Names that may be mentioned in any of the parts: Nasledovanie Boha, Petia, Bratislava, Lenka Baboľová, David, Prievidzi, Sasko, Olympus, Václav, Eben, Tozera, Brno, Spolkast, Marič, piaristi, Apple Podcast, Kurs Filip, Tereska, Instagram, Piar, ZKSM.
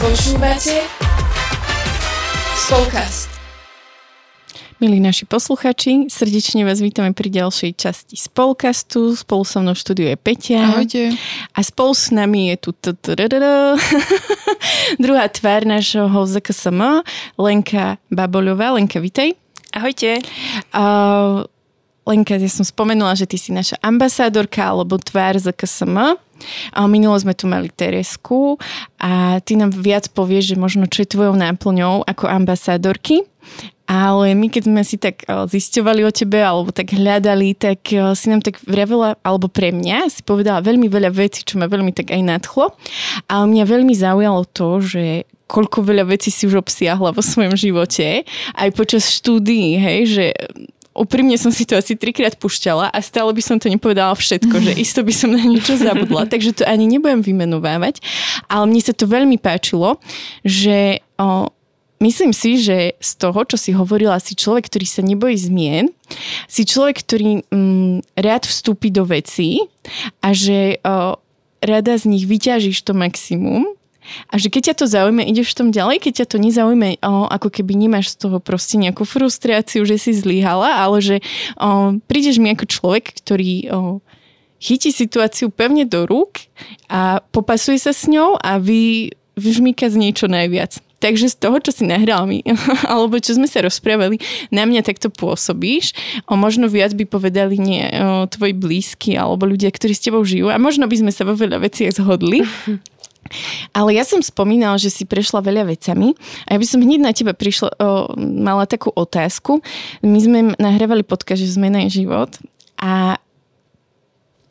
Počúvate Spolkast. Milí naši posluchači, srdečne vás vítame pri ďalšej časti Spolkastu. Spolu so mnou v štúdiu je Petia. Ahojte. A spolu s nami je tu druhá tvár nášho ZKSM, Lenka Baboľová. Lenka, vitaj. Ahojte. Lenka, ja som spomenula, že ty si naša ambasádorka alebo tvár ZKSM. Minulo sme tu mali Teresku a ty nám viac povieš, že možno čo je tvojou náplňou ako ambasádorky. Ale my, keď sme si tak zisťovali o tebe, alebo tak hľadali, tak si nám tak vravela, alebo pre mňa si povedala veľmi veľa vecí, čo ma veľmi tak aj nadchlo. A mňa veľmi zaujalo to, že koľko veľa vecí si už obsiahla vo svojom živote, aj počas štúdií, hej, že úprimne som si to asi 3-krát púšťala a stále by som to nepovedala všetko, že isto by som na niečo zabudla, takže to ani nebudem vymenovávať. Ale mne sa to veľmi páčilo, že myslím si, že z toho, čo si hovorila, si človek, ktorý sa nebojí zmien, si človek, ktorý rád vstúpi do vecí a že rada z nich vyťažíš to maximum. A že keď ťa to zaujme, ideš v tom ďalej, keď ťa to nezaujme, ako keby nemáš z toho proste nejakú frustráciu, že si zlyhala, ale že prídeš mi ako človek, ktorý chytí situáciu pevne do rúk a popasuje sa s ňou a vyžmýka z niečo najviac. Takže z toho, čo si nahral mi, alebo čo sme sa rozprávali, na mňa takto pôsobíš. Možno viac by povedali nie tvoji blízky alebo ľudia, ktorí s tebou žijú. A možno by sme sa vo veľa veciach zhodli. Ale ja som spomínala, že si prešla veľa vecami a ja by som hneď na teba prišla, mala takú otázku. My sme nahrávali podcast, že Zmena je život a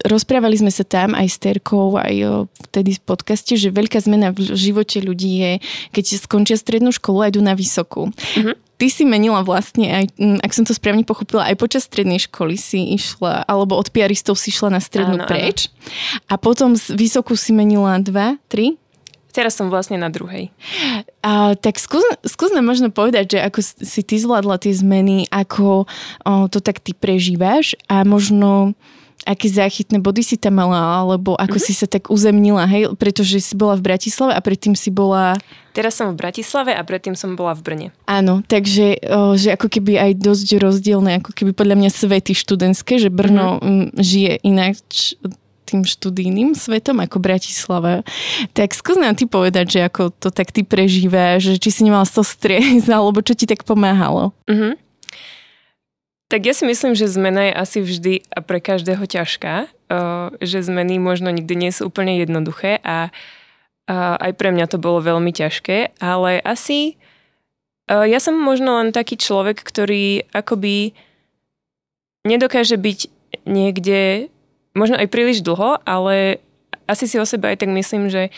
rozprávali sme sa tam aj s Terkou, aj vtedy v podcaste, že veľká zmena v živote ľudí je, keď skončia strednú školu a idú na vysokú. Mm-hmm. Ty si menila vlastne, aj, ak som to správne pochopila, aj počas strednej školy si išla, alebo od piaristov si išla na strednú preč. A potom z vysokú si menila 2, 3? Teraz som vlastne na druhej. Tak skús nám možno povedať, že ako si ty zvládla tie zmeny, ako to tak ty prežívaš a možno aké záchytné body si tam mala, alebo ako si sa tak uzemnila, hej? Pretože si bola v Bratislave a predtým si bola... Teraz som v Bratislave a predtým som bola v Brne. Áno, takže že ako keby aj dosť rozdielne, ako keby podľa mňa svety študentské, že Brno žije ináč tým študijným svetom ako Bratislava. Tak skús nám ty povedať, že ako to tak ty prežívaš, že či si nemala to stres, alebo čo ti tak pomáhalo. Mhm. Tak ja si myslím, že zmena je asi vždy a pre každého ťažká, že zmeny možno nikdy nie sú úplne jednoduché a aj pre mňa to bolo veľmi ťažké, ale asi ja som možno len taký človek, ktorý akoby nedokáže byť niekde, možno aj príliš dlho, ale asi si o sebe aj tak myslím, že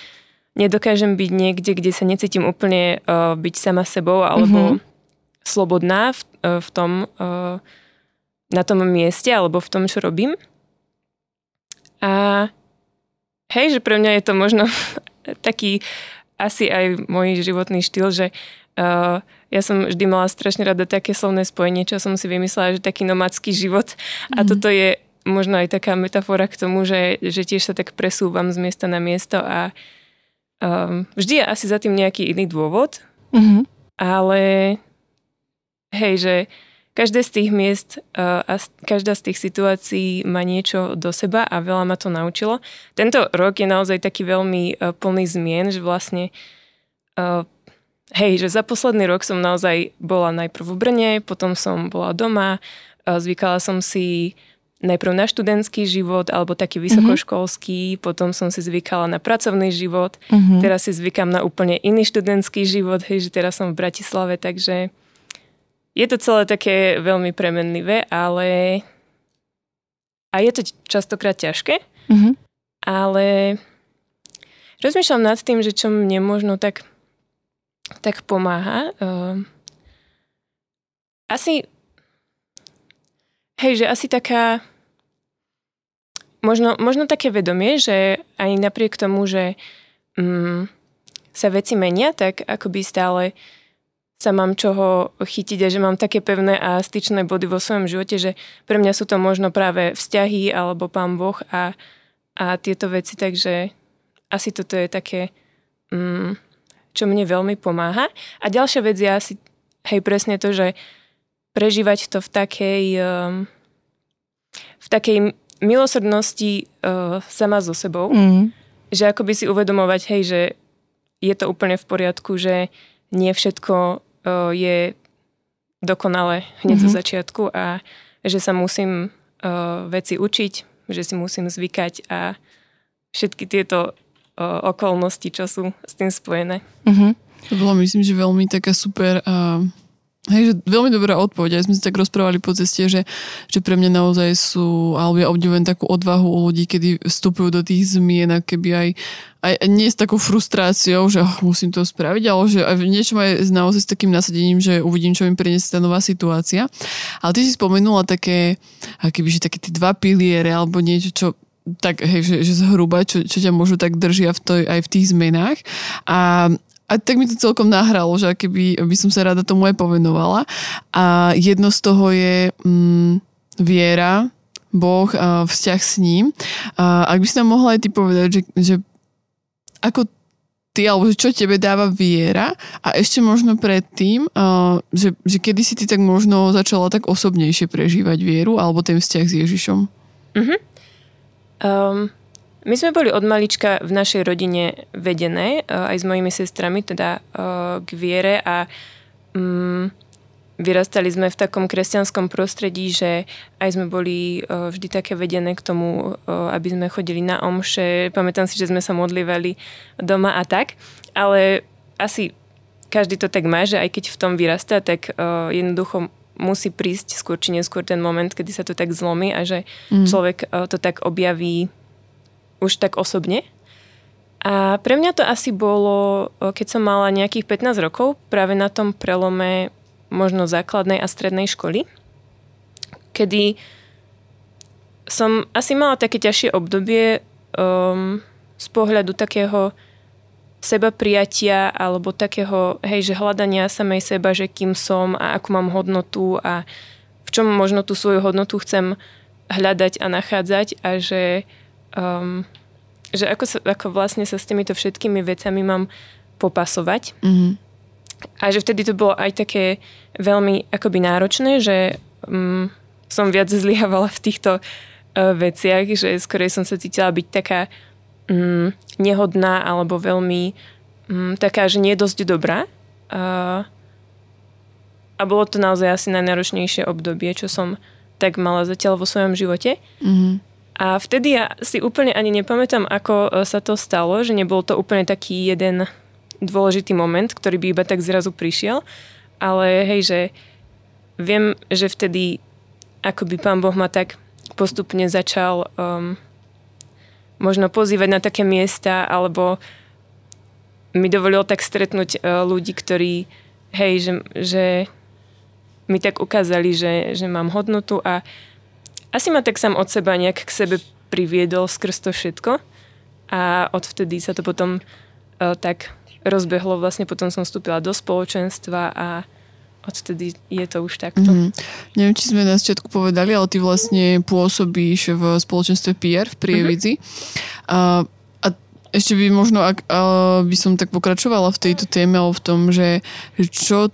nedokážem byť niekde, kde sa necítim úplne byť sama sebou alebo slobodná v tom na tom mieste alebo v tom, čo robím. A hej, že pre mňa je to možno taký asi aj môj životný štýl, že ja som vždy mala strašne rada také slovné spojenie, čo som si vymyslela, že taký nomadský život. A toto je možno aj taká metafora k tomu, že tiež sa tak presúvam z miesta na miesto a vždy je asi za tým nejaký iný dôvod. Ale hej, že každé z tých miest a každá z tých situácií má niečo do seba a veľa ma to naučilo. Tento rok je naozaj taký veľmi plný zmien, že vlastne že za posledný rok som naozaj bola najprv v Brne, potom som bola doma, zvykala som si najprv na študentský život alebo taký vysokoškolský, potom som si zvykala na pracovný život, teraz si zvykám na úplne iný študentský život, hej, že teraz som v Bratislave, takže... Je to celé také veľmi premenlivé, ale a je to častokrát ťažké, ale rozmýšľam nad tým, že čo mne možno tak pomáha. Asi taká možno také vedomie, že aj napriek tomu, že sa veci menia, tak akoby stále sa mám čoho chytiť a že mám také pevné a styčné body vo svojom živote, že pre mňa sú to možno práve vzťahy alebo Pán Boh a tieto veci, takže asi toto je také čo mne veľmi pomáha. A ďalšia vec je asi, hej, presne to, že prežívať to v takej milosrdnosti sama so sebou. Mm. Že akoby si uvedomovať, hej, že je to úplne v poriadku, že nie všetko je dokonale hneď zo začiatku a že sa musím veci učiť, že si musím zvykať a všetky tieto okolnosti, čo sú s tým spojené. Uh-huh. To bolo, myslím, že veľmi taká super... Hej, že veľmi dobrá odpoveď. Aj sme sa tak rozprávali po ceste, že pre mňa naozaj sú, alebo ja obdivujem takú odvahu u ľudí, kedy vstupujú do tých zmien a keby aj nie s takou frustráciou, že musím to spraviť, ale že aj niečo aj naozaj s takým nasadením, že uvidím, čo mi priniesie tá nová situácia. Ale ty si spomenula také, akébyže také tie dva piliere alebo niečo, čo tak, hej, že zhruba, čo ťa môžu tak držia aj v tých zmenách. A tak mi to celkom nahralo, že akoby by som sa rada tomu aj povenovala. A jedno z toho je viera, Boh, a vzťah s ním. A ak by si nám mohla aj ty povedať, že ako ty, alebo čo tebe dáva viera a ešte možno predtým, že kedy si ty tak možno začala tak osobnejšie prežívať vieru alebo ten vzťah s Ježišom? Mhm. My sme boli od malička v našej rodine vedené, aj s mojimi sestrami, teda k viere a vyrastali sme v takom kresťanskom prostredí, že aj sme boli vždy také vedené k tomu, aby sme chodili na omše, pamätám si, že sme sa modlívali doma a tak, ale asi každý to tak má, že aj keď v tom vyrastá, tak jednoducho musí prísť skôr či neskôr ten moment, kedy sa to tak zlomí a že človek to tak objaví už tak osobne. A pre mňa to asi bolo, keď som mala nejakých 15 rokov, práve na tom prelome možno základnej a strednej školy, kedy som asi mala také ťažšie obdobie z pohľadu takého sebaprijatia alebo takého, hej, že hľadania samej seba, že kým som a akú mám hodnotu a v čom možno tú svoju hodnotu chcem hľadať a nachádzať a že ako vlastne sa s týmito všetkými vecami mám popasovať. Mm-hmm. A že vtedy to bolo aj také veľmi akoby náročné, že som viac zlyhávala v týchto veciach, že skorej som sa cítila byť taká nehodná alebo veľmi taká, že nie dosť dobrá. A bolo to naozaj asi najnáročnejšie obdobie, čo som tak mala zatiaľ vo svojom živote. Mhm. A vtedy ja si úplne ani nepamätám, ako sa to stalo, že nebol to úplne taký jeden dôležitý moment, ktorý by iba tak zrazu prišiel. Ale hej, že viem, že vtedy akoby Pán Boh ma tak postupne začal možno pozývať na také miesta, alebo mi dovolil tak stretnúť ľudí, ktorí, hej, že mi tak ukázali, že mám hodnotu a asi ma tak sám od seba nejak k sebe priviedol skrz to všetko a odvtedy sa to potom tak rozbehlo. Vlastne potom som vstúpila do spoločenstva a odtedy je to už takto. Mm-hmm. Neviem, či sme na začiatku povedali, ale ty vlastne pôsobíš v spoločenstve Piar v Prievidzi. Mm-hmm. Ešte by možno, ak by som tak pokračovala v tejto téme, alebo v tom, že čo...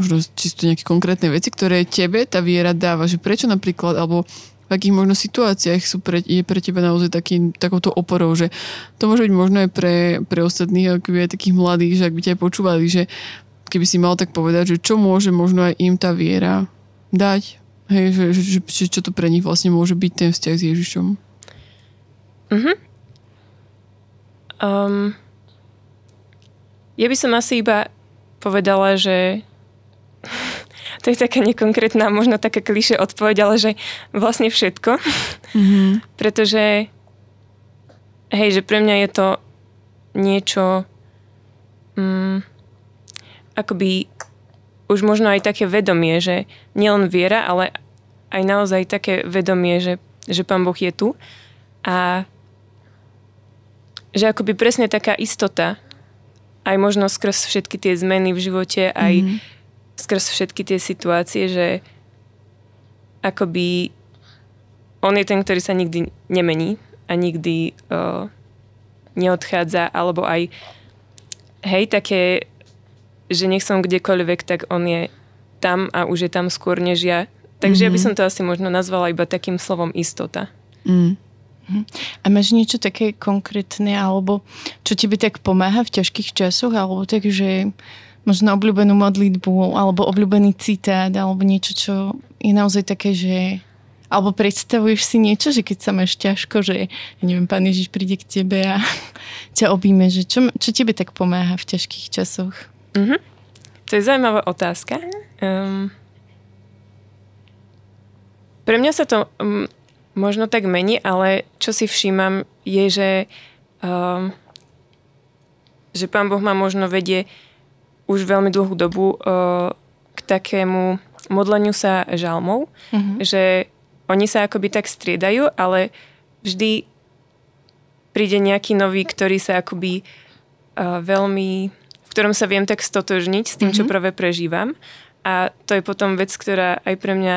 možno čisto nejaké konkrétne veci, ktoré tebe tá viera dáva, že prečo napríklad, alebo v akých možno situáciách je pre teba naozaj takouto oporou, že to môže byť možno aj pre ostatných, akoby aj takých mladých, že ak by ťa počúvali, že keby si mal tak povedať, že čo môže možno aj im tá viera dať, hej, že čo to pre nich vlastne môže byť ten vzťah s Ježišom. Mhm. Ja by som asi iba povedala, že to je taká nekonkrétna, možno taká klišé odpoveď, ale že vlastne všetko. Mm-hmm. Pretože hej, že pre mňa je to niečo akoby už možno aj také vedomie, že nielen viera, ale aj naozaj také vedomie, že Pán Boh je tu a že akoby presne taká istota aj možno skrz všetky tie zmeny v živote, aj skrz všetky tie situácie, že akoby on je ten, ktorý sa nikdy nemení a nikdy neodchádza, alebo aj hej, také, že nech som kdekoľvek, tak on je tam a už je tam skôr než ja. Takže ja by som to asi možno nazvala iba takým slovom istota. A máš niečo také konkrétne, alebo čo ti by tak pomáha v ťažkých časoch, alebo tak, že možno obľúbenú modlitbu, alebo obľúbený citát, alebo niečo, čo je naozaj také, že... Alebo predstavuješ si niečo, že keď sa máš ťažko, že, ja neviem, Pán Ježiš príde k tebe a ťa objíme, že čo tebe tak pomáha v ťažkých časoch? To je zaujímavá otázka. Pre mňa sa to možno tak mení, ale čo si všímam je, že Pán Boh ma možno vedie už veľmi dlhú dobu k takému modleniu sa žalmov, že oni sa akoby tak striedajú, ale vždy príde nejaký nový, ktorý sa akoby veľmi, v ktorom sa viem tak stotožniť s tým, čo práve prežívam. A to je potom vec, ktorá aj pre mňa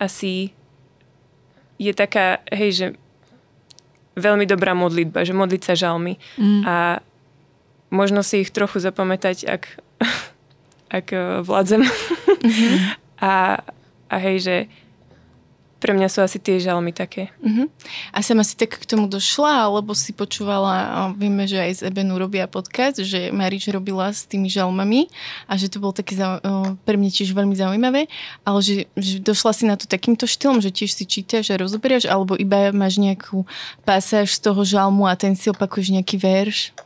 asi je taká, hej, že veľmi dobrá modlitba, že modliť sa žalmy. A možno si ich trochu zapamätať, ak vládzem. A hej, že pre mňa sú asi tie žalmy také. A som asi tak k tomu došla, lebo si počúvala, vieme, že aj z Ebenu robia podcast, že Marič robila s tými žalmami a že to bolo také pre mňa tiež veľmi zaujímavé, ale že došla si na to takýmto štýlom, že tiež si čítaš a rozoberiaš, alebo iba máš nejakú pasáž z toho žalmu a ten si opakuješ nejaký verš?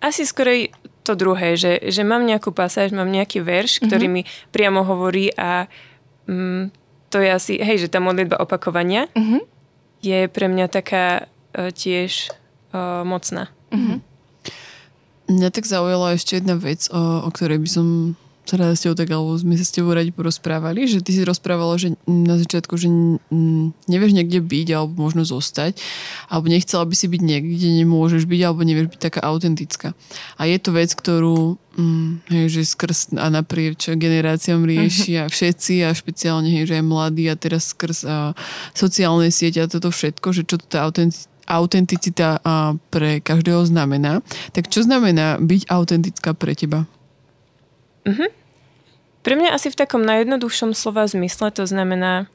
Asi skorej to druhé, že mám nejakú pasáž, mám nejaký verš, ktorý mi priamo hovorí a to je asi, hej, že tá modlitba opakovania je pre mňa taká tiež mocná. Mňa tak zaujala ešte jedna vec, o ktorej by som sa rada s tebou tak, alebo sme sa s tebou radi porozprávali, že ty si rozprávala, že na začiatku, že nevieš niekde byť, alebo možno zostať, alebo nechcela by si byť niekde, nemôžeš byť, alebo nevieš byť taká autentická. A je to vec, ktorú hej, že skrz a naprieč generáciám riešia všetci a špeciálne, hej, že aj mladí a teraz skrz sociálne siete a toto všetko, že čo to tá autenticita pre každého znamená. Tak čo znamená byť autentická pre teba? Pre mňa asi v takom najjednoduchšom slova zmysle to znamená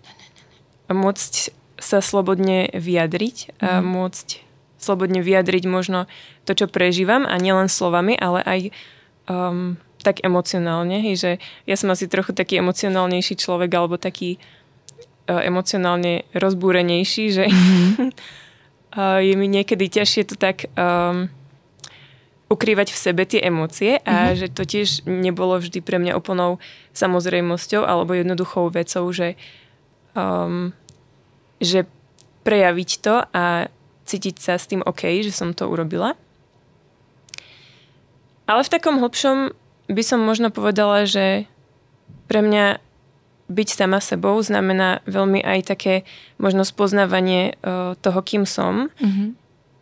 môcť sa slobodne vyjadriť a môcť slobodne vyjadriť možno to, čo prežívam a nielen slovami, ale aj tak emocionálne, hej, že ja som asi trochu taký emocionálnejší človek alebo taký emocionálne rozbúrenejší, že je mi niekedy ťažšie to tak ukrývať v sebe tie emócie a že to tiež nebolo vždy pre mňa úplnou samozrejmosťou alebo jednoduchou vecou, že prejaviť to a cítiť sa s tým OK, že som to urobila. Ale v takom hlbšom by som možno povedala, že pre mňa byť sama sebou znamená veľmi aj také možno spoznávanie toho, kým som.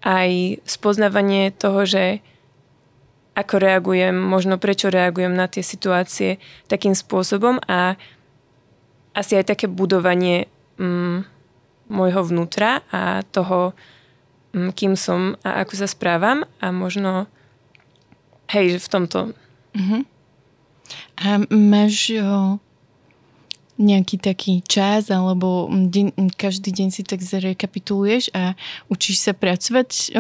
Aj spoznávanie toho, že ako reagujem, možno prečo reagujem na tie situácie takým spôsobom a asi aj také budovanie môjho vnútra a toho, kým som a ako sa správam a možno hej, že v tomto. A máš nejaký taký čas alebo každý deň si tak zrekapituluješ a učíš sa pracovať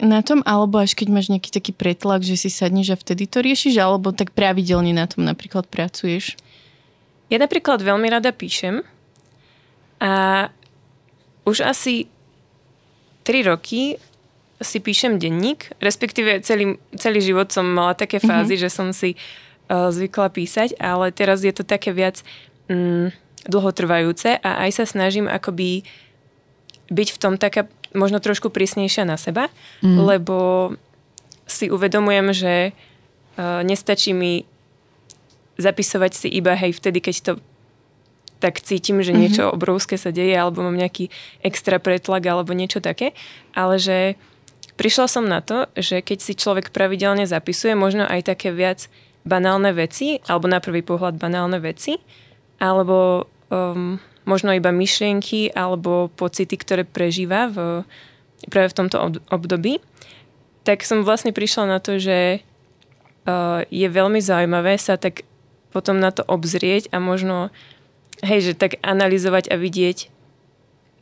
na tom, alebo až keď máš nejaký taký pretlak, že si sadneš a vtedy to riešiš, alebo tak pravidelne na tom napríklad pracuješ? Ja napríklad veľmi rada píšem a už asi 3 roky si píšem denník, respektíve celý život som mala také fázy, že som si zvykla písať, ale teraz je to také viac dlhotrvajúce a aj sa snažím akoby byť v tom taká možno trošku prísnejšia na seba, lebo si uvedomujem, že nestačí mi zapisovať si iba hej vtedy, keď to tak cítim, že niečo obrovské sa deje alebo mám nejaký extra pretlak alebo niečo také, ale že prišla som na to, že keď si človek pravidelne zapisuje možno aj také viac banálne veci alebo na prvý pohľad banálne veci alebo možno iba myšlienky alebo pocity, ktoré prežíva práve v tomto období, tak som vlastne prišla na to, že je veľmi zaujímavé sa tak potom na to obzrieť a možno, hej, že tak analyzovať a vidieť,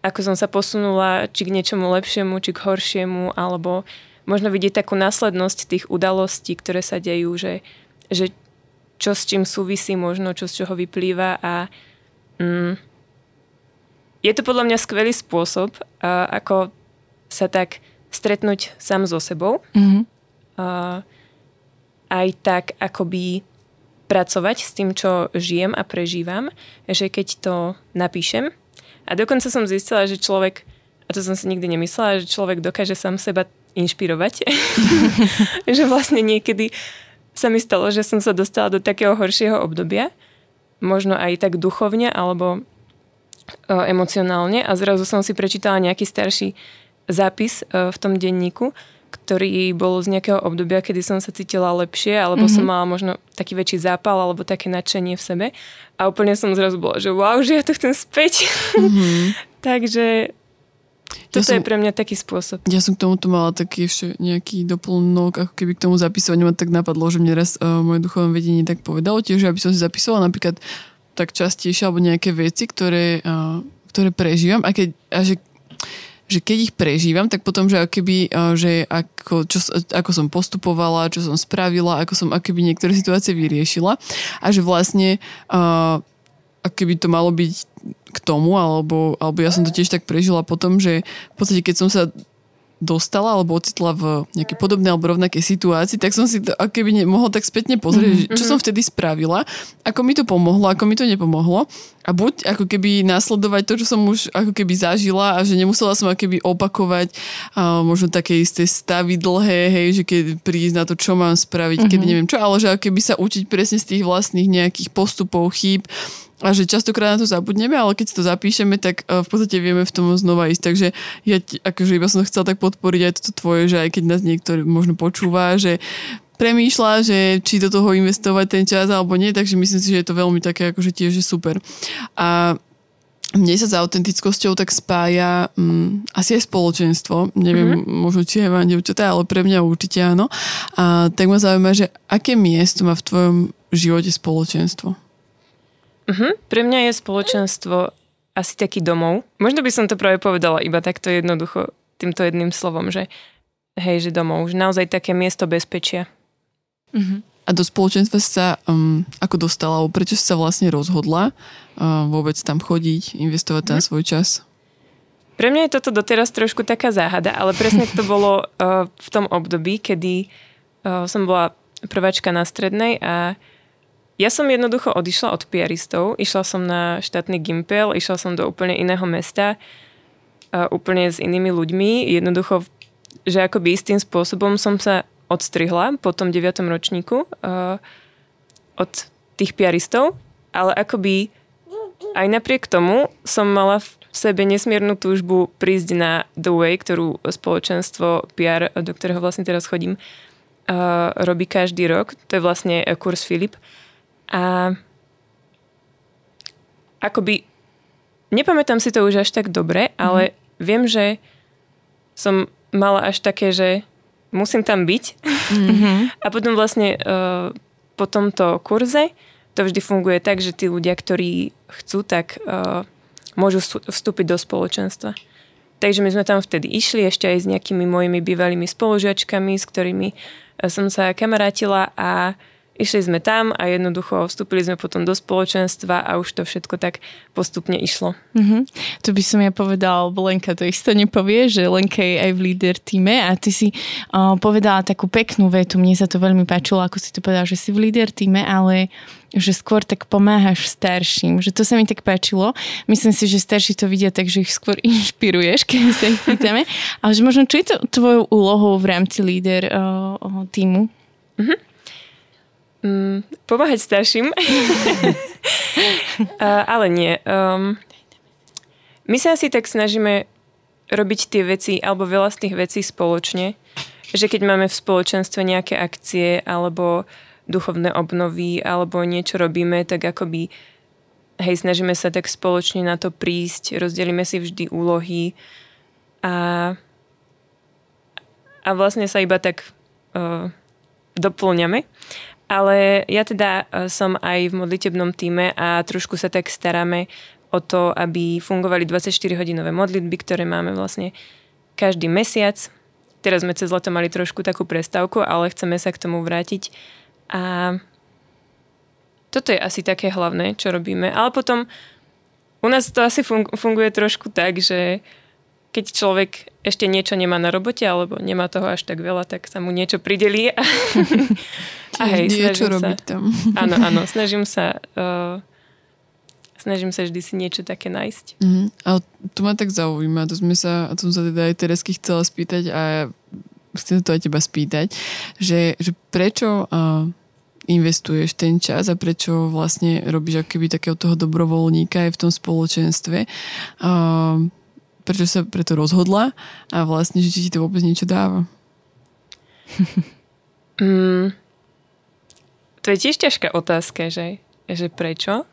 ako som sa posunula, či k niečomu lepšiemu, či k horšiemu, alebo možno vidieť takú následnosť tých udalostí, ktoré sa dejú, že čo s čím súvisí možno, čo z čoho vyplýva a je to podľa mňa skvelý spôsob, ako sa tak stretnúť sám so sebou. Mm-hmm. Aj tak, akoby pracovať s tým, čo žijem a prežívam, že keď to napíšem. A dokonca som zistila, že človek, a to som si nikdy nemyslela, že človek dokáže sám seba inšpirovať. Že vlastne niekedy sa mi stalo, že som sa dostala do takého horšieho obdobia, možno aj tak duchovne alebo emocionálne, a zrazu som si prečítala nejaký starší zápis v tom denníku, ktorý bol z nejakého obdobia, kedy som sa cítila lepšie, alebo som mala možno taký väčší zápal alebo také nadšenie v sebe, a úplne som zrazu bola, že wow, že ja to chcem späť. Takže toto je pre mňa taký spôsob. Ja som k tomuto mala taký ešte nejaký doplnok, ako keby k tomu zapisovaniu ma tak napadlo, že mne raz moje duchovné vedenie tak povedalo tiež, že aby som si zapisovala napríklad tak častejšie alebo nejaké veci, ktoré prežívam, a že keď ich prežívam, tak potom, že akoby, že ako som postupovala, čo som spravila, ako som akoby niektoré situácie vyriešila, a že vlastne akoby to malo byť k tomu, alebo ja som to tiež tak prežila potom, že v podstate, keď som sa dostala alebo ocitla v nejakej podobnej alebo rovnakej situácii, tak som si to akoby mohla tak spätne pozrieť, čo som vtedy spravila, ako mi to pomohlo, ako mi to nepomohlo, a buď ako keby nasledovať to, čo som už ako keby zažila, a že nemusela som ako keby opakovať možno také isté stavy dlhé, hej, že keď prísť na to, čo mám spraviť, keď neviem čo, ale že ako keby sa učiť presne z tých vlastných nejakých postupov, chýb, a že častokrát na to zabudneme, ale keď si to zapíšeme, tak v podstate vieme v tom znova ísť. Takže ja akože iba som chcela tak podporiť aj toto tvoje, že aj keď nás niektorý možno počúva, že premýšľa, že či do toho investovať ten čas alebo nie, takže myslím si, že je to veľmi také akože tiež super. A mne sa s autentickosťou tak spája asi aj spoločenstvo. Neviem, možno či aj vám dievčatá, ale pre mňa určite áno. A tak ma zaujíma, že aké miesto má v tvojom živote spoločenstvo? Pre mňa je spoločenstvo asi taký domov. Možno by som to práve povedala iba takto jednoducho, týmto jedným slovom, že hej, že domov. Už naozaj také miesto bezpečia. A do spoločenstva sa ako dostala? Prečo sa vlastne rozhodla vôbec tam chodiť, investovať tam svoj čas? Pre mňa je toto doteraz trošku taká záhada, ale presne to bolo v tom období, kedy som bola prváčka na strednej a ja som jednoducho odišla od piaristov. Išla som na štátny gympel, išla som do úplne iného mesta, úplne s inými ľuďmi. Jednoducho, že akoby istým spôsobom som sa odstrihla po tom 9. ročníku od tých piaristov, ale akoby aj napriek tomu som mala v sebe nesmiernu túžbu prísť na The Way, ktorú spoločenstvo Piar, do ktorého vlastne teraz chodím, robí každý rok. To je vlastne Kurs Filip. A akoby nepamätám si to už až tak dobre, ale viem, že som mala až také, že musím tam byť. A potom vlastne po tomto kurze to vždy funguje tak, že tí ľudia, ktorí chcú, tak môžu vstúpiť do spoločenstva. Takže my sme tam vtedy išli ešte aj s nejakými mojimi bývalými spolužiačkami, s ktorými som sa kamarátila, a išli sme tam a jednoducho vstúpili sme potom do spoločenstva a už to všetko tak postupne išlo. Tu by som ja povedala, Lenka to isto nepovie, že Lenka je aj v líder týme, a ty si povedala takú peknú vetu, mne sa to veľmi páčilo, ako si to povedala, že si v líder týme, ale že skôr tak pomáhaš starším. Že to sa mi tak páčilo. Myslím si, že starší to vidia tak, že ich skôr inšpiruješ, keď sa ich pýtame. Ale že možno, čo je to tvojou úlohou v rámci líder týmu? Pomáhať starším. Ale nie. My sa asi tak snažíme robiť tie veci, alebo veľa z tých vecí spoločne. Že keď máme v spoločenstve nejaké akcie, alebo duchovné obnovy, alebo niečo robíme, tak akoby hej, snažíme sa tak spoločne na to prísť, rozdelíme si vždy úlohy, a a vlastne sa iba tak dopĺňame. Ale ja teda som aj v modlitebnom tíme a trošku sa tak staráme o to, aby fungovali 24-hodinové modlitby, ktoré máme vlastne každý mesiac. Teraz sme cez leto mali trošku takú prestávku, ale chceme sa k tomu vrátiť. A toto je asi také hlavné, čo robíme. Ale potom u nás to asi funguje trošku tak, že keď človek ešte niečo nemá na robote alebo nemá toho až tak veľa, tak sa mu niečo pridelí. A hej, niečo robiť tam. Áno, áno, snažím sa vždy si niečo také nájsť. Mm-hmm. Ale to ma tak zaujíma, to som sa teda aj Teresky chcela spýtať a chcem to aj teba spýtať, že prečo investuješ ten čas a prečo vlastne robíš akoby takého toho dobrovoľníka aj v tom spoločenstve. Prečo sa preto rozhodla a vlastne, že ti to vôbec niečo dáva? To je tiež ťažká otázka, že prečo?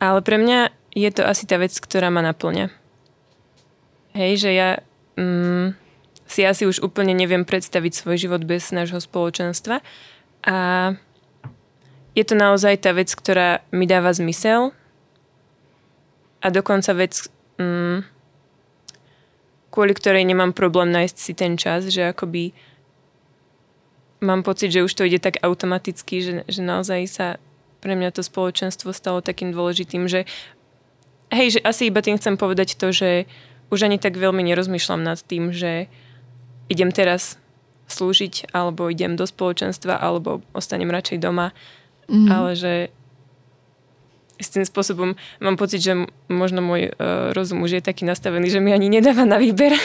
Ale pre mňa je to asi tá vec, ktorá ma naplňa. Hej, že ja si asi už úplne neviem predstaviť svoj život bez nášho spoločenstva a je to naozaj tá vec, ktorá mi dáva zmysel a dokonca vec, kvôli ktorej nemám problém nájsť si ten čas, že akoby mám pocit, že už to ide tak automaticky, že naozaj sa pre mňa to spoločenstvo stalo takým dôležitým, že hej, že asi iba tým chcem povedať to, že už ani tak veľmi nerozmýšľam nad tým, že idem teraz slúžiť, alebo idem do spoločenstva, alebo ostanem radšej doma, ale že s tým spôsobom mám pocit, že možno môj rozum už je taký nastavený, že mi ani nedáva na výber.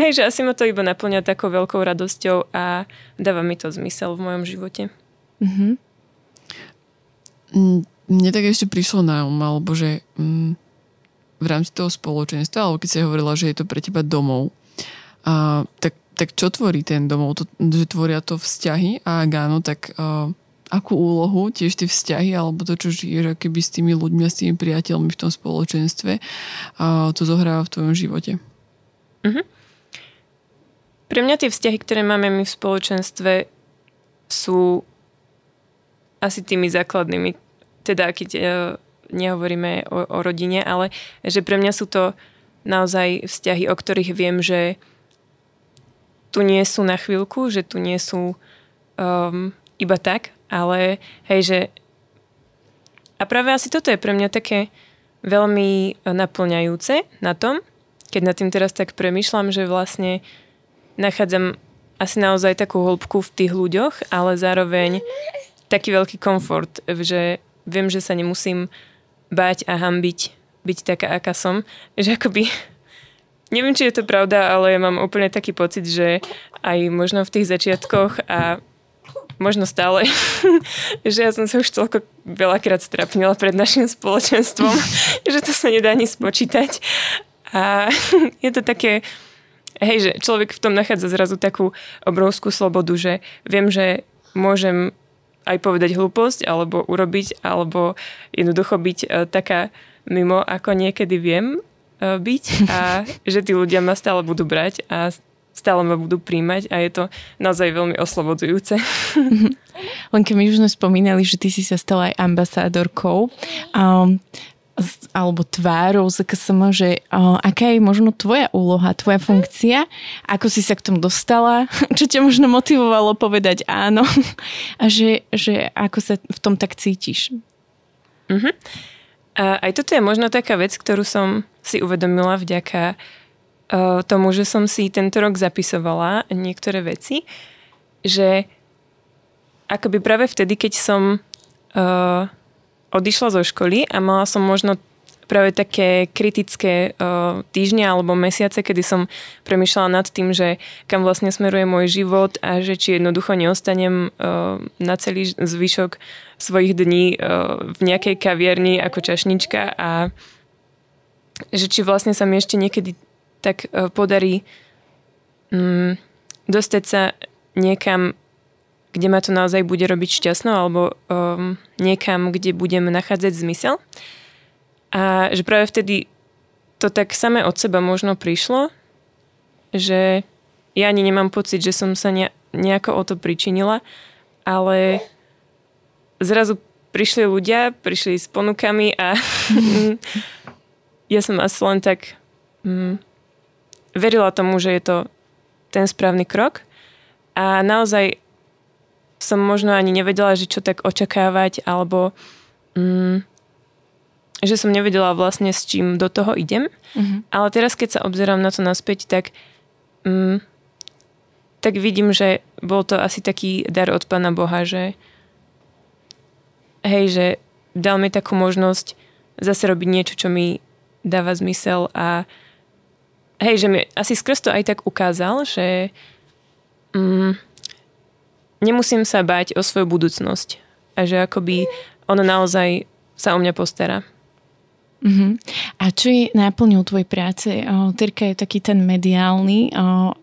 Hej, že asi ma to iba naplňa takou veľkou radosťou a dáva mi to zmysel v mojom živote. Mne tak ešte prišlo na um, alebo že v rámci toho spoločenstva, alebo keď si hovorila, že je to pre teba domov, tak čo tvorí ten domov? Že tvoria to vzťahy a áno, tak... akú úlohu tiež tie vzťahy alebo to, čo žiješ akoby s tými ľuďmi a s tými priateľmi v tom spoločenstve to zohráva v tvojom živote? Pre mňa tie vzťahy, ktoré máme my v spoločenstve sú asi tými základnými, teda keď nehovoríme o rodine, ale že pre mňa sú to naozaj vzťahy, o ktorých viem, že tu nie sú na chvíľku, že tu nie sú iba tak. Ale hej, že... A práve asi toto je pre mňa také veľmi naplňajúce na tom, keď nad tým teraz tak premýšľam, že vlastne nachádzam asi naozaj takú hĺbku v tých ľuďoch, ale zároveň taký veľký komfort, že viem, že sa nemusím báť a hanbiť, byť taká, aká som. Že akoby... Neviem, či je to pravda, ale ja mám úplne taký pocit, že aj možno v tých začiatkoch a možno stále, že ja som sa už toľko veľakrát strapnila pred našim spoločenstvom, že to sa nedá ani spočítať. A je to také, hej, že človek v tom nachádza zrazu takú obrovskú slobodu, že viem, že môžem aj povedať hlúposť, alebo urobiť, alebo jednoducho byť taká mimo, ako niekedy viem byť. A že tí ľudia ma stále budú brať a stále ma budú príjmať a je to naozaj veľmi oslobodzujúce. Lenka, my už sme spomínali, že ty si sa stala aj ambasádorkou alebo tvárou ZKSM, že aká je možno tvoja úloha, tvoja funkcia, ako si sa k tomu dostala, čo ťa možno motivovalo povedať áno a že ako sa v tom tak cítiš. Aj toto je možno taká vec, ktorú som si uvedomila vďaka tomu, že som si tento rok zapisovala niektoré veci, že akoby práve vtedy, keď som odišla zo školy a mala som možno práve také kritické týždne alebo mesiace, kedy som premýšľala nad tým, že kam vlastne smeruje môj život a že či jednoducho neostanem na celý zvyšok svojich dní v nejakej kaviarni ako čašnička a že či vlastne sa mi ešte niekedy tak podarí dostať sa niekam, kde ma to naozaj bude robiť šťastno, alebo niekam, kde budem nachádzať zmysel. A že práve vtedy to tak samé od seba možno prišlo, že ja ani nemám pocit, že som sa nejako o to pričinila, ale zrazu prišli ľudia, prišli s ponukami a ja som asi len tak verila tomu, že je to ten správny krok a naozaj som možno ani nevedela, že čo tak očakávať alebo že som nevedela vlastne s čím do toho idem. Ale teraz, keď sa obzerám na to naspäť, tak tak vidím, že bol to asi taký dar od Pána Boha, že hej, že dal mi takú možnosť zase robiť niečo, čo mi dáva zmysel a hej, že mi asi skrz to aj tak ukázal, že nemusím sa báť o svoju budúcnosť a že akoby ono naozaj sa o mňa postará. Uh-huh. A čo je náplňou tvojej práce? Terka je taký ten mediálny,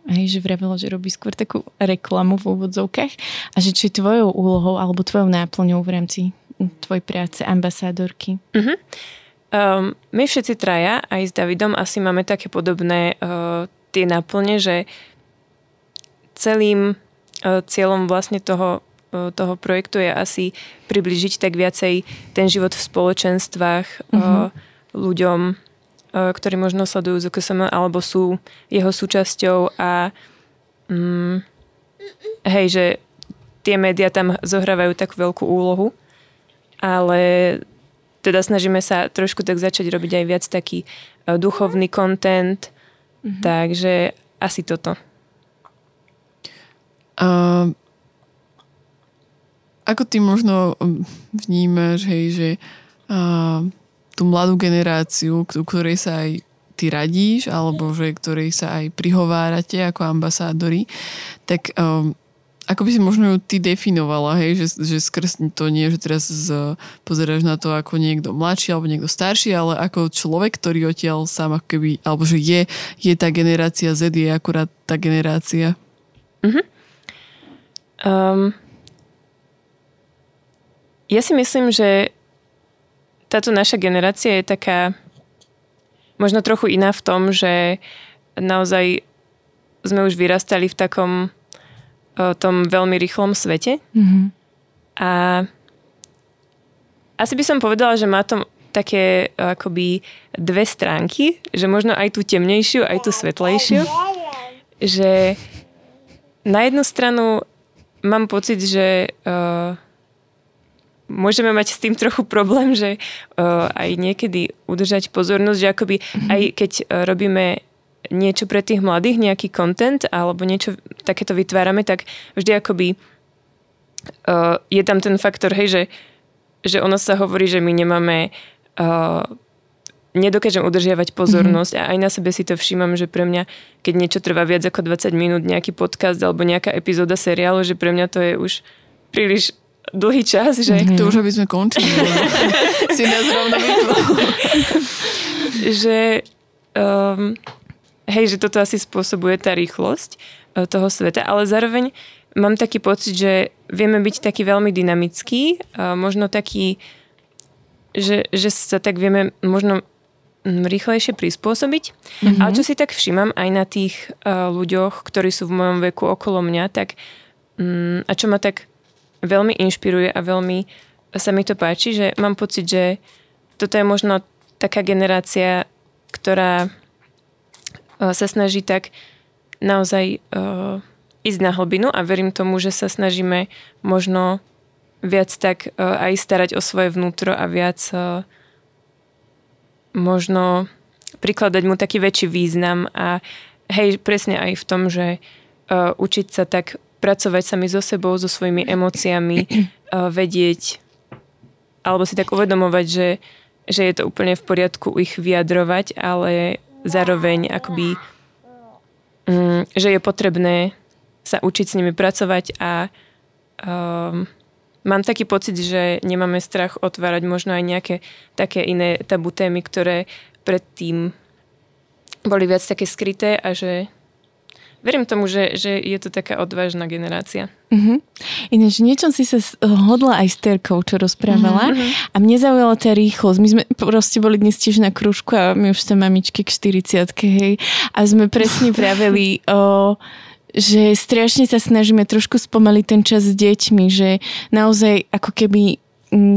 hej, že vravela, že robí skôr takú reklamu v úvodzovkách a že či tvojou úlohou alebo tvojou náplňou v rámci tvojej práce ambasádorky? Uh-huh. My všetci traja, aj s Davidom, asi máme také podobné tie náplne, že celým cieľom vlastne toho projektu je asi približiť tak viacej ten život v spoločenstvách ľuďom, ktorí možno sledujú ZKSM alebo sú jeho súčasťou a hej, že tie médiá tam zohrávajú takú veľkú úlohu, ale teda snažíme sa trošku tak začať robiť aj viac taký duchovný content, takže asi toto. Ako ty možno vnímaš, hej, že tú mladú generáciu, ku ktorej sa aj ty radíš, alebo že ktorej sa aj prihovárate ako ambasádori, tak ako by si možno ju ty definovala, hej, že skrz to nie, že teraz pozeráš na to ako niekto mladší alebo niekto starší, ale ako človek, ktorý odtiaľ sám ako keby, alebo že je tá generácia Z, je akurát tá generácia. Ja si myslím, že táto naša generácia je taká možno trochu iná v tom, že naozaj sme už vyrastali v takom tom veľmi rýchlom svete. A asi by som povedala, že má to také akoby dve stránky, že možno aj tú temnejšiu, aj tú svetlejšiu. Že na jednu stranu mám pocit, že môžeme mať s tým trochu problém, že aj niekedy udržať pozornosť, že akoby aj keď robíme niečo pre tých mladých, nejaký content alebo niečo takéto vytvárame, tak vždy akoby je tam ten faktor, hej, že ono sa hovorí, že my nemáme nedokážem udržiavať pozornosť a aj na sebe si to všímam, že pre mňa, keď niečo trvá viac ako 20 minút, nejaký podcast alebo nejaká epizóda seriálu, že pre mňa to je už príliš dlhý čas, že... To už, aby sme končili. Si nás rovno vypol. Že hej, že toto asi spôsobuje tá rýchlosť toho sveta, ale zároveň mám taký pocit, že vieme byť taký veľmi dynamický, možno taký, že sa tak vieme možno rýchlejšie prispôsobiť. Ale čo si tak všímam aj na tých ľuďoch, ktorí sú v mojom veku okolo mňa, tak a čo ma tak veľmi inšpiruje a veľmi sa mi to páči, že mám pocit, že toto je možno taká generácia, ktorá sa snaží tak naozaj ísť na hlbinu a verím tomu, že sa snažíme možno viac tak aj starať o svoje vnútro a viac možno prikladať mu taký väčší význam a hej, presne aj v tom, že učiť sa tak pracovať sami so sebou, so svojimi emóciami, vedieť alebo si tak uvedomovať, že je to úplne v poriadku ich vyjadrovať, ale zároveň akoby že je potrebné sa učiť s nimi pracovať a mám taký pocit, že nemáme strach otvárať možno aj nejaké také iné tabu témy, ktoré predtým boli viac také skryté a že verím tomu, že je to taká odvážna generácia. Ináč, niečom si sa hodla aj s Terkou, čo rozprávala a mne zaujala tá rýchlosť. My sme proste boli dnes tiež na krúžku a my už sme mamičky k 40-ke, hej. A sme presne praveli o... že strašne sa snažíme trošku spomaliť ten čas s deťmi, že naozaj ako keby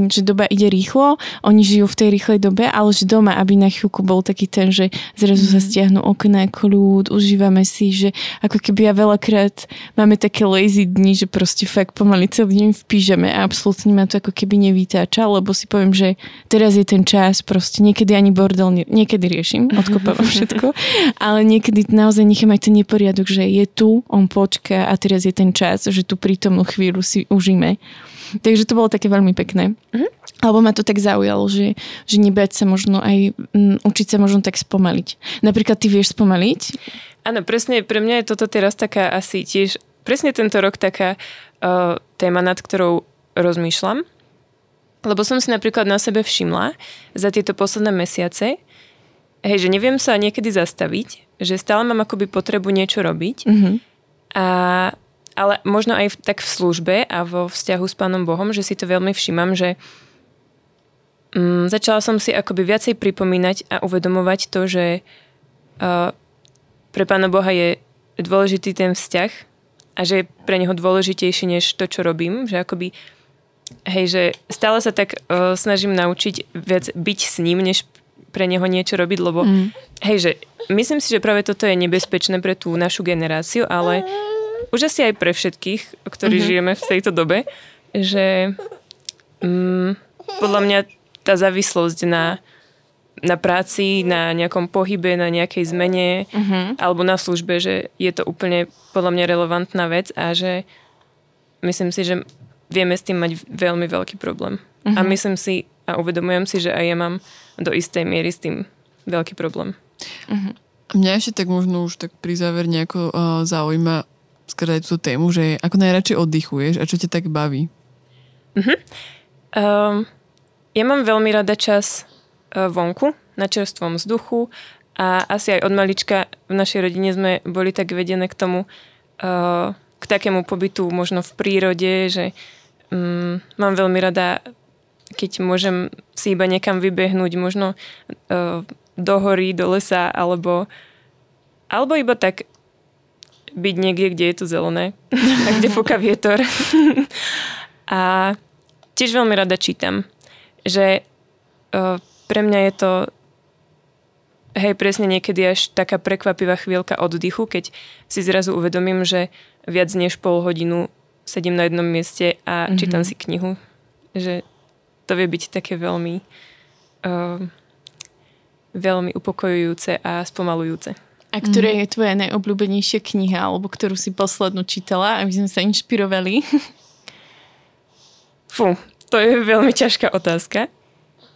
že doba ide rýchlo, oni žijú v tej rýchlej dobe, ale že doma, aby na chvíľku bol taký ten, že zrazu sa stiahnu okná, kľud, užívame si, že ako keby ja veľakrát máme také lazy dni, že proste fakt pomaly celý deň v pyžame a absolútne ma to ako keby nevytáča, lebo si poviem, že teraz je ten čas, proste niekedy ani bordel, niekedy riešim, odkopávam všetko, ale niekedy naozaj nechám aj ten neporiadok, že je tu, on počká a teraz je ten čas, že tú prítomnú chvíľu si užíme. Takže to bolo také veľmi pekné. Uh-huh. Alebo ma to tak zaujalo, že nebať sa možno aj učiť sa možno tak spomaliť. Napríklad ty vieš spomaliť? Áno, presne. Pre mňa je toto teraz taká asi tiež presne tento rok taká téma, nad ktorou rozmýšľam. Lebo som si napríklad na sebe všimla za tieto posledné mesiace, hej, že neviem sa niekedy zastaviť, že stále mám akoby potrebu niečo robiť. Uh-huh. Ale možno aj tak v službe a vo vzťahu s Pánom Bohom, že si to veľmi všímam, že začala som si akoby viacej pripomínať a uvedomovať to, že pre Pána Boha je dôležitý ten vzťah a že je pre neho dôležitejší než to, čo robím. Že akoby, hej, že stále sa tak snažím naučiť viac byť s ním, než pre neho niečo robiť, lebo hej, že myslím si, že práve toto je nebezpečné pre tú našu generáciu, ale už asi aj pre všetkých, ktorí žijeme v tejto dobe, že podľa mňa tá závislosť na práci, na nejakom pohybe, na nejakej zmene alebo na službe, že je to úplne podľa mňa relevantná vec a že myslím si, že vieme s tým mať veľmi veľký problém. A myslím si a uvedomujem si, že aj ja mám do istej miery s tým veľký problém. Mňa ešte tak možno už tak pri záver nejako zaujíma skráť tú tému, že ako najradšej oddychuješ a čo ťa tak baví? Ja mám veľmi rada čas vonku, na čerstvom vzduchu a asi aj od malička v našej rodine sme boli tak vedené k tomu, k takému pobytu možno v prírode, že mám veľmi rada, keď môžem si iba niekam vybehnúť, možno do hory, do lesa, alebo iba tak byť niekde, kde je to zelené a kde fúka vietor. A tiež veľmi rada čítam, že pre mňa je to hej, presne niekedy až taká prekvapivá chvíľka oddychu, keď si zrazu uvedomím, že viac než pol hodinu sedím na jednom mieste a čítam si knihu. Že to vie byť také veľmi veľmi upokojujúce a spomalujúce. A ktorá je tvoja najobľúbenejšia kniha, alebo ktorú si poslednú čítala, aby sme sa inšpirovali? Fú, to je veľmi ťažká otázka.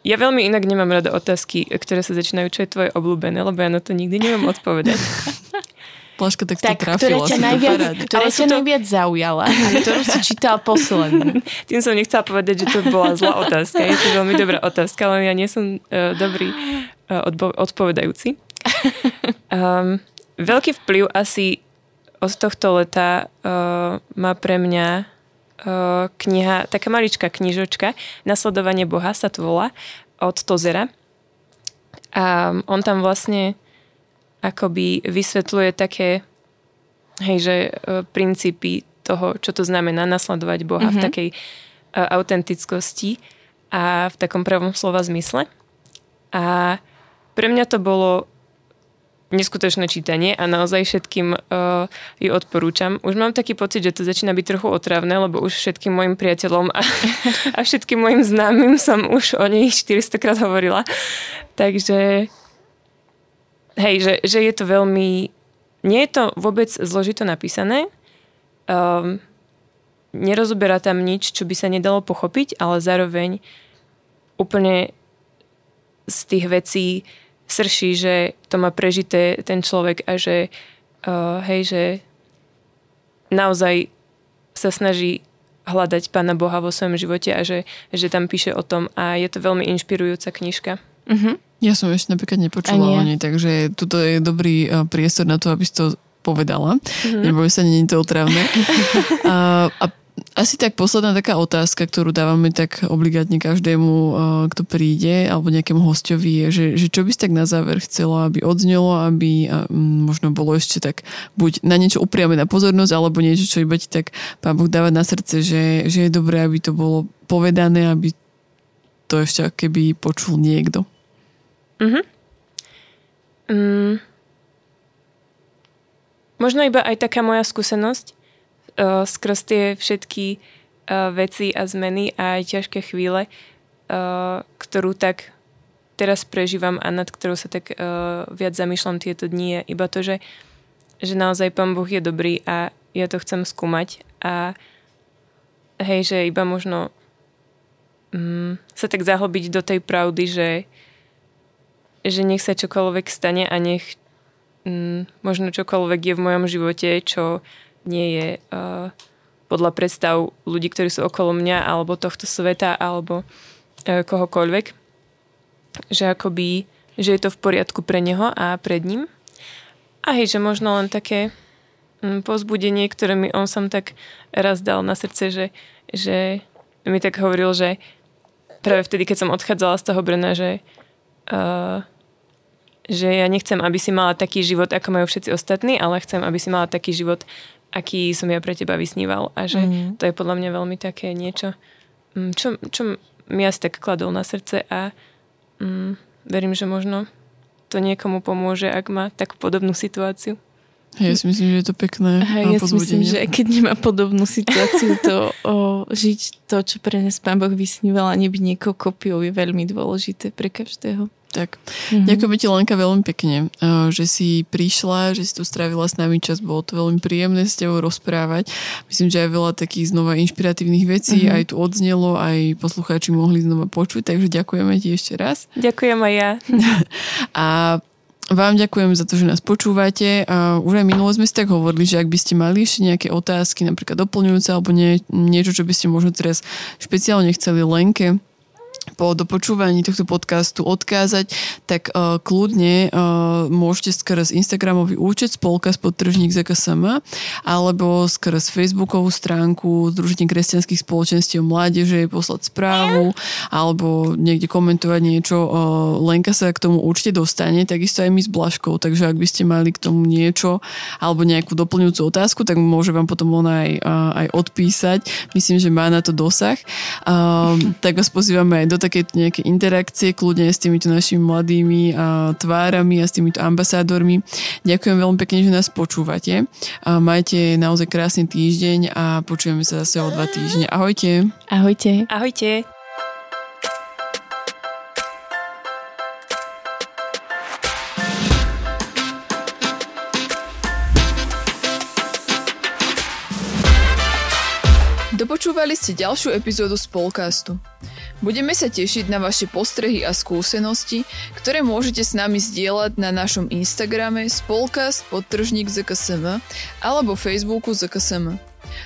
Ja veľmi inak nemám rada otázky, ktoré sa začínajú, čo je tvoje obľúbené, lebo ja na to nikdy neviem odpovedať. Plaška, tak to trafila. Ktorá ťa najviac zaujala, ktorú si čítala poslednú? Tým som nechcela povedať, že to bola zlá otázka. Je to veľmi dobrá otázka, len ja nie som dobrý odpovedajúci. Veľký vplyv asi od tohto leta má pre mňa kniha, taká maličká knižočka, Nasledovanie Boha sa to volá, od Tozera. A on tam vlastne akoby vysvetľuje také, hej, že princípy toho, čo to znamená nasledovať Boha v takej autentickosti a v takom pravom slova zmysle. A pre mňa to bolo neskutočné čítanie a naozaj všetkým ju odporúčam. Už mám taký pocit, že to začína byť trochu otravné, lebo už všetkým mojim priateľom a všetkým mojim známym som už o nej 400 krát hovorila. Takže hej, že je to veľmi nie je to vôbec zložito napísané. Nerozoberá tam nič, čo by sa nedalo pochopiť, ale zároveň úplne z tých vecí srší, že to má prežité ten človek a že hej, že naozaj sa snaží hľadať Pána Boha vo svojom živote a že tam píše o tom a je to veľmi inšpirujúca knižka. Ja som ešte napríklad nepočula o nej, takže tuto je dobrý priestor na to, aby si to povedala. Neboj sa, nie je to otravné. A asi tak posledná taká otázka, ktorú dávame tak obligátne každému, kto príde, alebo nejakému hostovi je, že čo by si tak na záver chcela, aby odznelo, aby možno bolo ešte tak buď na niečo upriamená pozornosť, alebo niečo, čo iba ti tak Pán Boh dávať na srdce, že je dobré, aby to bolo povedané, aby to ešte keby počul niekto. Mhm. Možno iba aj taká moja skúsenosť skrz tie všetky veci a zmeny a aj ťažké chvíle, ktorú tak teraz prežívam a nad ktorou sa tak viac zamýšľam tieto dni, je iba to, že naozaj Pán Boh je dobrý a ja to chcem skúmať a hej, že iba možno sa tak zahlbiť do tej pravdy, že nech sa čokoľvek stane a nech možno čokoľvek je v mojom živote, čo nie je podľa predstav ľudí, ktorí sú okolo mňa alebo tohto sveta alebo kohokoľvek, že akoby, že je to v poriadku pre neho a pred ním. A hej, že možno len také povzbudenie, ktoré mi on sám tak raz dal na srdce, že mi tak hovoril, že práve vtedy, keď som odchádzala z toho Brna, že ja nechcem, aby si mala taký život, ako majú všetci ostatní, ale chcem, aby si mala taký život, aký som ja pre teba vysníval. A že to je podľa mňa veľmi také niečo, čo mi asi tak kladol na srdce a verím, že možno to niekomu pomôže, ak má takú podobnú situáciu. Ja si myslím, že je to pekné. Ja si myslím, že keď nemá podobnú situáciu, to žiť to, čo pre nás Pán Boh vysníval a nebyť niekoho kopiou, je veľmi dôležité pre každého. Tak. Ďakujem ti, Lenka, veľmi pekne, že si prišla, že si tu strávila s nami čas, bolo to veľmi príjemné s tebou rozprávať. Myslím, že aj veľa takých znova inšpiratívnych vecí aj tu odznelo, aj poslucháči mohli znova počuť, takže ďakujeme ti ešte raz. Ďakujem aj ja. A vám ďakujem za to, že nás počúvate. Už aj minulo sme si tak hovorili, že ak by ste mali ešte nejaké otázky, napríklad doplňujúce, alebo niečo, čo by ste možno teraz špeciálne chceli Lenke po dopočúvaní tohto podcastu odkázať, tak kľudne môžete skrz Instagramový účet Spolkast_ZKSM alebo skrz Facebookovú stránku Združenie kresťanských spoločenstiev mládeže poslať správu alebo niekde komentovať niečo. Lenka sa k tomu určite dostane, takisto aj my s Blažkou, takže ak by ste mali k tomu niečo alebo nejakú doplňujúcu otázku, tak môže vám potom ona aj odpísať. Myslím, že má na to dosah. Tak vás pozývame aj do takéto nejaké interakcie, kľudne s týmito našimi mladými tvárami a s týmito ambasádormi. Ďakujem veľmi pekne, že nás počúvate. Majte naozaj krásny týždeň a počujeme sa zase o 2 týždne. Ahojte. Ahojte. Ahojte. Dopočúvali ste ďalšiu epizódu Spolkastu. Budeme sa tešiť na vaše postrehy a skúsenosti, ktoré môžete s nami zdieľať na našom Instagrame Spolkast_ZKSM alebo Facebooku ZKSM.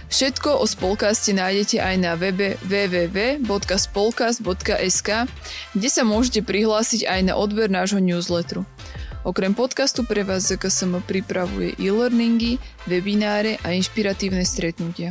Všetko o Spolkaste nájdete aj na webe www.spolkast.sk, kde sa môžete prihlásiť aj na odber nášho newsletteru. Okrem podcastu pre vás ZKSM pripravuje e-learningy, webináre a inšpiratívne stretnutia.